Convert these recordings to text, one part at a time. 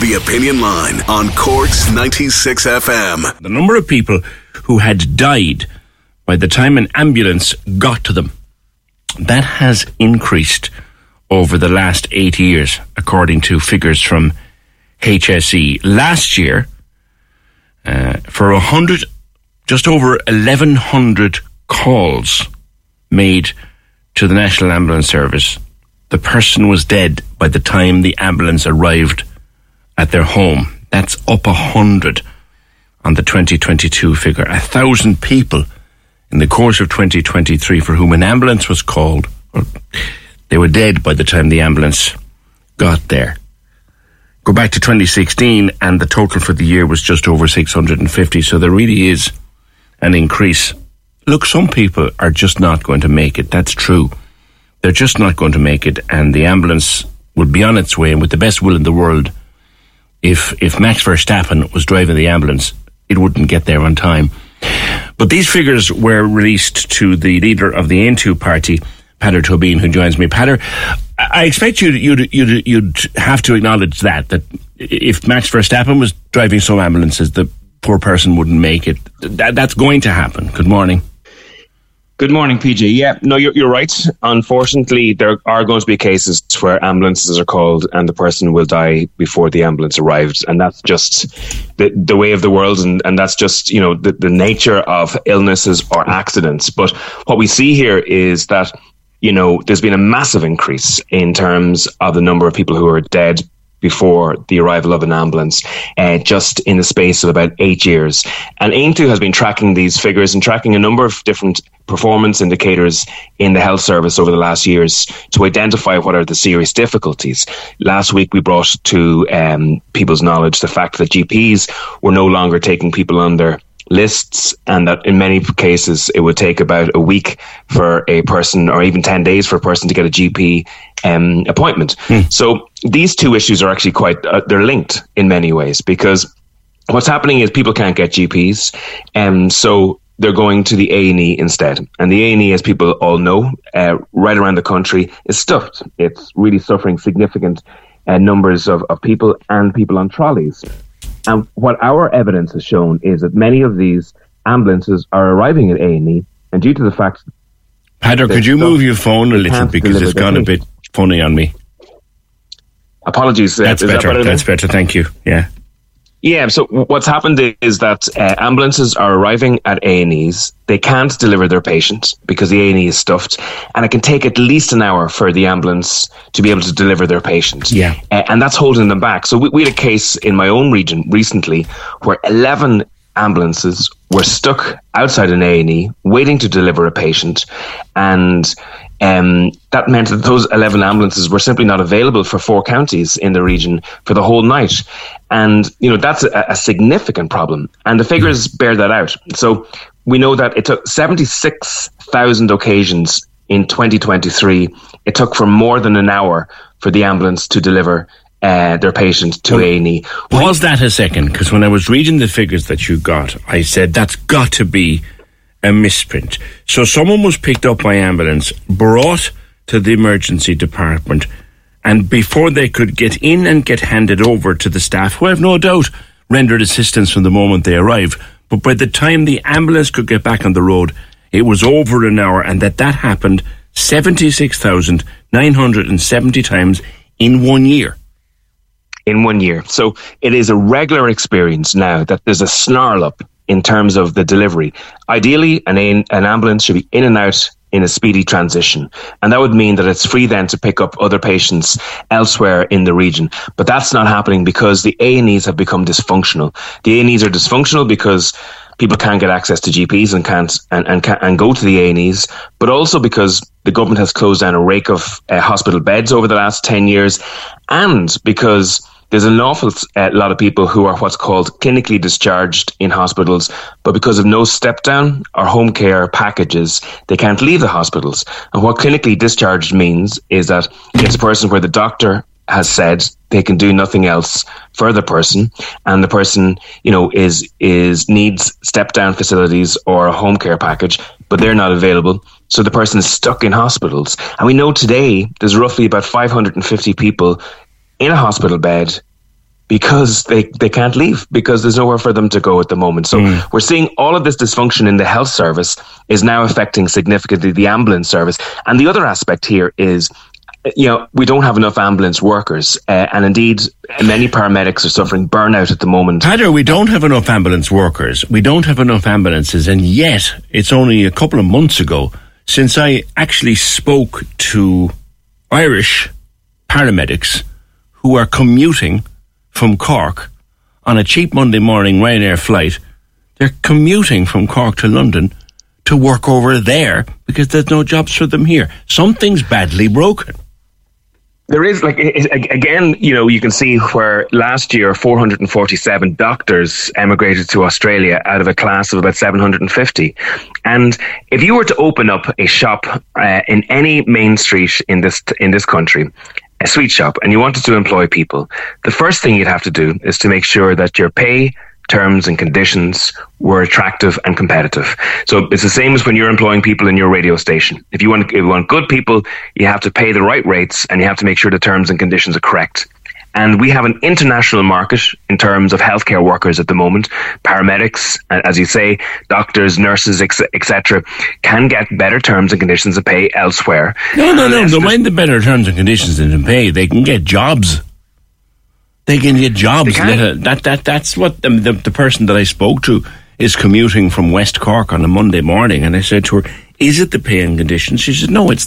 The Opinion Line on Cork's 96 FM. The number of people who had died by the time an ambulance got to them, that has increased over the last 8 years, according to figures from HSE. Last year, for just over 1,100 calls made to the National Ambulance Service, the person was dead by the time the ambulance arrived at their home. That's up 100 on the 2022 figure. 1,000 people in the course of 2023 for whom an ambulance was called, or they were dead by the time the ambulance got there. Go back to 2016 and the total for the year was just over 650, so there really is an increase. Look, some people are just not going to make it. That's true. They're just not going to make it, and the ambulance will be on its way, and with the best will in the world, If Max Verstappen was driving the ambulance, it wouldn't get there on time. But these figures were released to the leader of the Aontú party, Peadar Tobin, who joins me. Peadar, I expect you'd have to acknowledge that if Max Verstappen was driving some ambulances, the poor person wouldn't make it. That's going to happen. Good morning. Good morning, PJ. Yeah, no, you're right. Unfortunately, there are going to be cases where ambulances are called and the person will die before the ambulance arrives. And that's just the way of the world. And that's just, you know, the nature of illnesses or accidents. But what we see here is that, you know, there's been a massive increase in terms of the number of people who are dead before the arrival of an ambulance, just in the space of about 8 years. And Aontú has been tracking these figures and tracking a number of different performance indicators in the health service over the last years to identify what are the serious difficulties. Last week, we brought to people's knowledge the fact that GPs were no longer taking people on their lists, and that in many cases it would take about a week for a person, or even 10 days for a person to get a GP appointment. So these two issues are actually quite, they're linked in many ways, because what's happening is people can't get GPs, so they're going to the A&E instead. And the A&E, as people all know, right around the country, is stuffed. It's really suffering significant numbers of people, and people on trolleys. And what our evidence has shown is that many of these ambulances are arriving at A&E, and due to the fact... Peadar, could you move your phone a little, because it's gone a bit funny on me? Apologies. That's better, thank you. Yeah, so what's happened is that ambulances are arriving at A&Es. They can't deliver their patients because the A&E is stuffed, and it can take at least an hour for the ambulance to be able to deliver their patients. Yeah. And that's holding them back. So we had a case in my own region recently where 11 ambulances were stuck outside an A&E waiting to deliver a patient, and that meant that those 11 ambulances were simply not available for 4 counties in the region for the whole night. And, you know, that's a significant problem. And the figures bear that out. So we know that it took 76,000 occasions in 2023. It took for more than an hour for the ambulance to deliver their patient to A&E. Pause that a second, because when I was reading the figures that you got, I said, that's got to be a misprint. So someone was picked up by ambulance, brought to the emergency department, and before they could get in and get handed over to the staff, who I've no doubt rendered assistance from the moment they arrived, but by the time the ambulance could get back on the road, it was over an hour, and that happened 76,970 times in 1 year. In 1 year. So it is a regular experience now that there's a snarl up in terms of the delivery. Ideally, an ambulance should be in and out in a speedy transition. And that would mean that it's free then to pick up other patients elsewhere in the region. But that's not happening because the A&Es have become dysfunctional. The A&Es are dysfunctional because people can't get access to GPs and can't go to the A&Es, but also because the government has closed down a rake of hospital beds over the last 10 years, and because there's an awful lot of people who are what's called clinically discharged in hospitals, but because of no step-down or home care packages, they can't leave the hospitals. And what clinically discharged means is that it's a person where the doctor has said they can do nothing else for the person, and the person, you know, needs step-down facilities or a home care package, but they're not available. So the person is stuck in hospitals. And we know today there's roughly about 550 people in a hospital bed because they can't leave, because there's nowhere for them to go at the moment. So we're seeing all of this dysfunction in the health service is now affecting significantly the ambulance service. And the other aspect here is, you know, we don't have enough ambulance workers. And indeed, many paramedics are suffering burnout at the moment. Peadar, we don't have enough ambulance workers. We don't have enough ambulances. And yet, it's only a couple of months ago since I actually spoke to Irish paramedics who are commuting from Cork on a cheap Monday morning Ryanair flight. They're commuting from Cork to London to work over there because there's no jobs for them here. Something's badly broken. There is, like, again, you know, you can see where last year 447 doctors emigrated to Australia out of a class of about 750. And if you were to open up a shop in any main street in this country, a sweet shop, and you wanted to employ people, the first thing you'd have to do is to make sure that your pay, terms and conditions were attractive and competitive. So it's the same as when you're employing people in your radio station. If you want good people, you have to pay the right rates and you have to make sure the terms and conditions are correct. And we have an international market in terms of healthcare workers at the moment. Paramedics, as you say, doctors, nurses, etc., can get better terms and conditions and pay elsewhere. No. Don't mind the better terms and conditions and pay. They can get jobs. That's what the person that I spoke to is commuting from West Cork on a Monday morning. And I said to her, is it the pay and conditions? She said, no, it's...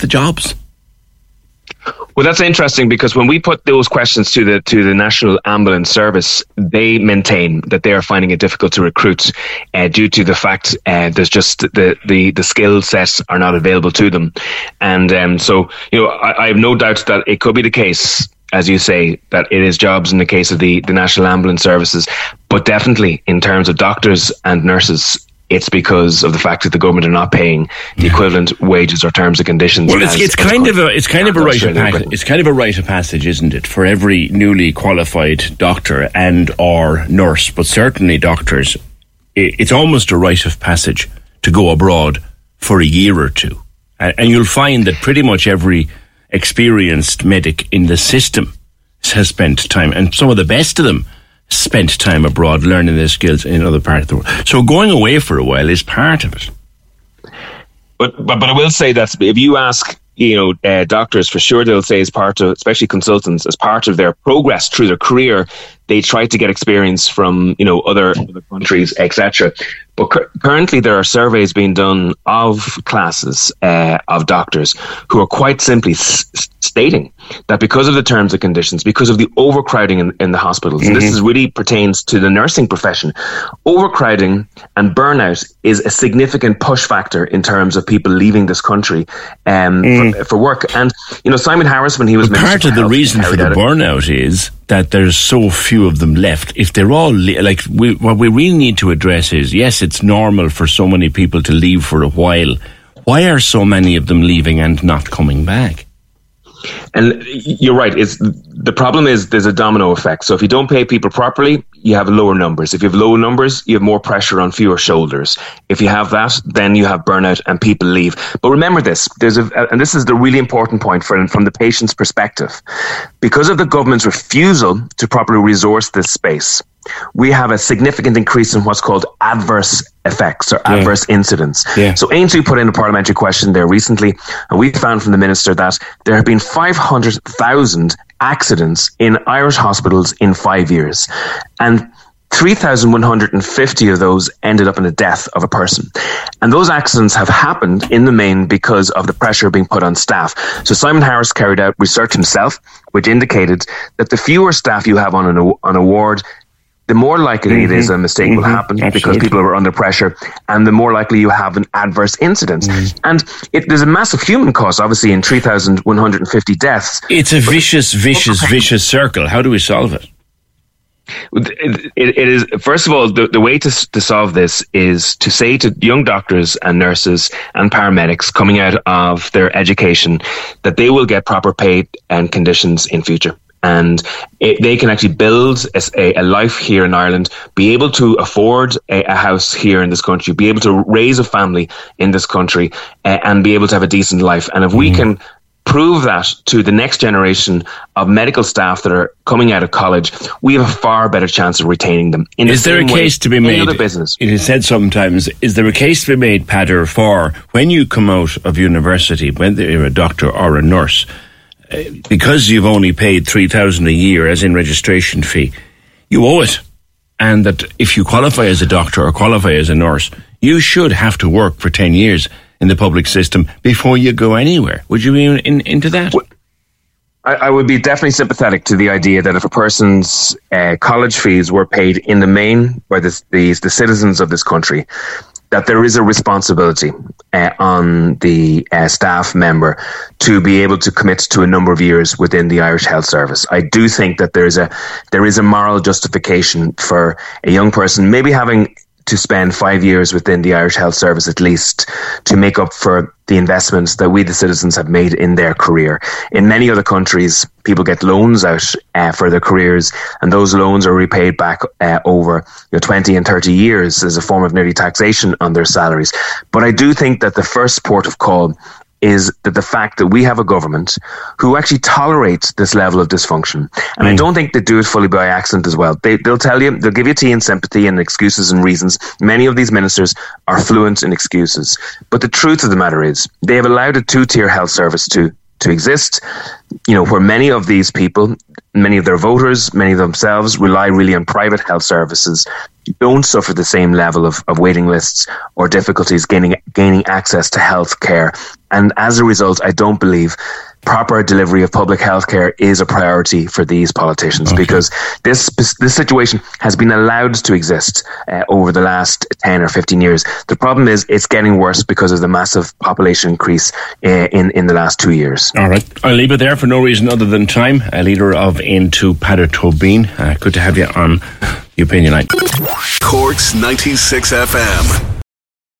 The jobs. Well, that's interesting, because when we put those questions to the National Ambulance Service, they maintain that they are finding it difficult to recruit due to the fact there's just the skill sets are not available to them. And so, you know, I have no doubt that it could be the case, as you say, that it is jobs in the case of the National Ambulance Services, but definitely in terms of doctors and nurses, it's because of the fact that the government are not paying the equivalent wages or terms and conditions. Well, it's kind of a rite of passage, isn't it, for every newly qualified doctor and or nurse, but certainly doctors. It's almost a rite of passage to go abroad for a year or two, and you'll find that pretty much every experienced medic in the system has spent time, and some of the best of them spent time abroad learning their skills in other parts of the world. So going away for a while is part of it. But I will say that if you ask, doctors, for sure they'll say, as part of, especially consultants, as part of their progress through their career, they try to get experience from other countries, etc. But currently there are surveys being done of classes of doctors who are quite simply stating that because of the terms and conditions, because of the overcrowding in the hospitals, and this is really pertains to the nursing profession, overcrowding and burnout is a significant push factor in terms of people leaving this country for work. And Simon Harris, when he was Minister, part of the reason for the burnout is that there's so few of them left. If they're all what we really need to address is, yes, it's normal for so many people to leave for a while. Why are so many of them leaving and not coming back? And you're right. The problem is there's a domino effect. So if you don't pay people properly, you have lower numbers. If you have low numbers, you have more pressure on fewer shoulders. If you have that, then you have burnout and people leave. But remember this, and this is the really important point from the patient's perspective. Because of the government's refusal to properly resource this space, we have a significant increase in what's called adverse effects or adverse incidents. Yeah. So Aontú put in a parliamentary question there recently, and we found from the minister that there have been 500,000 accidents in Irish hospitals in 5 years, and 3,150 of those ended up in the death of a person. And those accidents have happened in the main because of the pressure being put on staff. So Simon Harris carried out research himself, which indicated that the fewer staff you have on a ward, the more likely it is a mistake will happen, because people are under pressure, and the more likely you have an adverse incident. And there's a massive human cost, obviously, in 3,150 deaths. It's a vicious circle. How do we solve it? It is, first of all, the way to solve this is to say to young doctors and nurses and paramedics coming out of their education that they will get proper pay and conditions in future. And they can actually build a life here in Ireland, be able to afford a house here in this country, be able to raise a family in this country, and be able to have a decent life. And if we can prove that to the next generation of medical staff that are coming out of college, we have a far better chance of retaining them. Is there a case to be made? It is said sometimes, is there a case to be made, Peadar, for when you come out of university, whether you're a doctor or a nurse, because you've only paid 3,000 a year as in registration fee, you owe it, and that if you qualify as a doctor or qualify as a nurse, you should have to work for 10 years in the public system before you go anywhere. Would you be into that? I would be definitely sympathetic to the idea that if a person's college fees were paid in the main by the citizens of this country, that there is a responsibility on the staff member to be able to commit to a number of years within the Irish Health Service. I do think that there is a moral justification for a young person maybe having to spend 5 years within the Irish Health Service at least to make up for the investments that we, the citizens, have made in their career. In many other countries, people get loans out for their careers, and those loans are repaid back over 20 and 30 years as a form of nearly taxation on their salaries. But I do think that the first port of call is that the fact that we have a government who actually tolerates this level of dysfunction. And I don't think they do it fully by accident as well. They'll tell you, they'll give you tea and sympathy and excuses and reasons. Many of these ministers are fluent in excuses. But the truth of the matter is they have allowed a two-tier health service to exist, where many of these people, many of their voters, many of themselves rely really on private health services, don't suffer the same level of waiting lists or difficulties gaining access to health care. And as a result, I don't believe proper delivery of public health care is a priority for these politicians, because this situation has been allowed to exist over the last 10 or 15 years. The problem is it's getting worse because of the massive population increase in the last 2 years. All right. I'll leave it there for no reason other than time. A leader of Aontú, Peadar Tobin. Good to have you on The Opinion Line. Cork's 96 FM.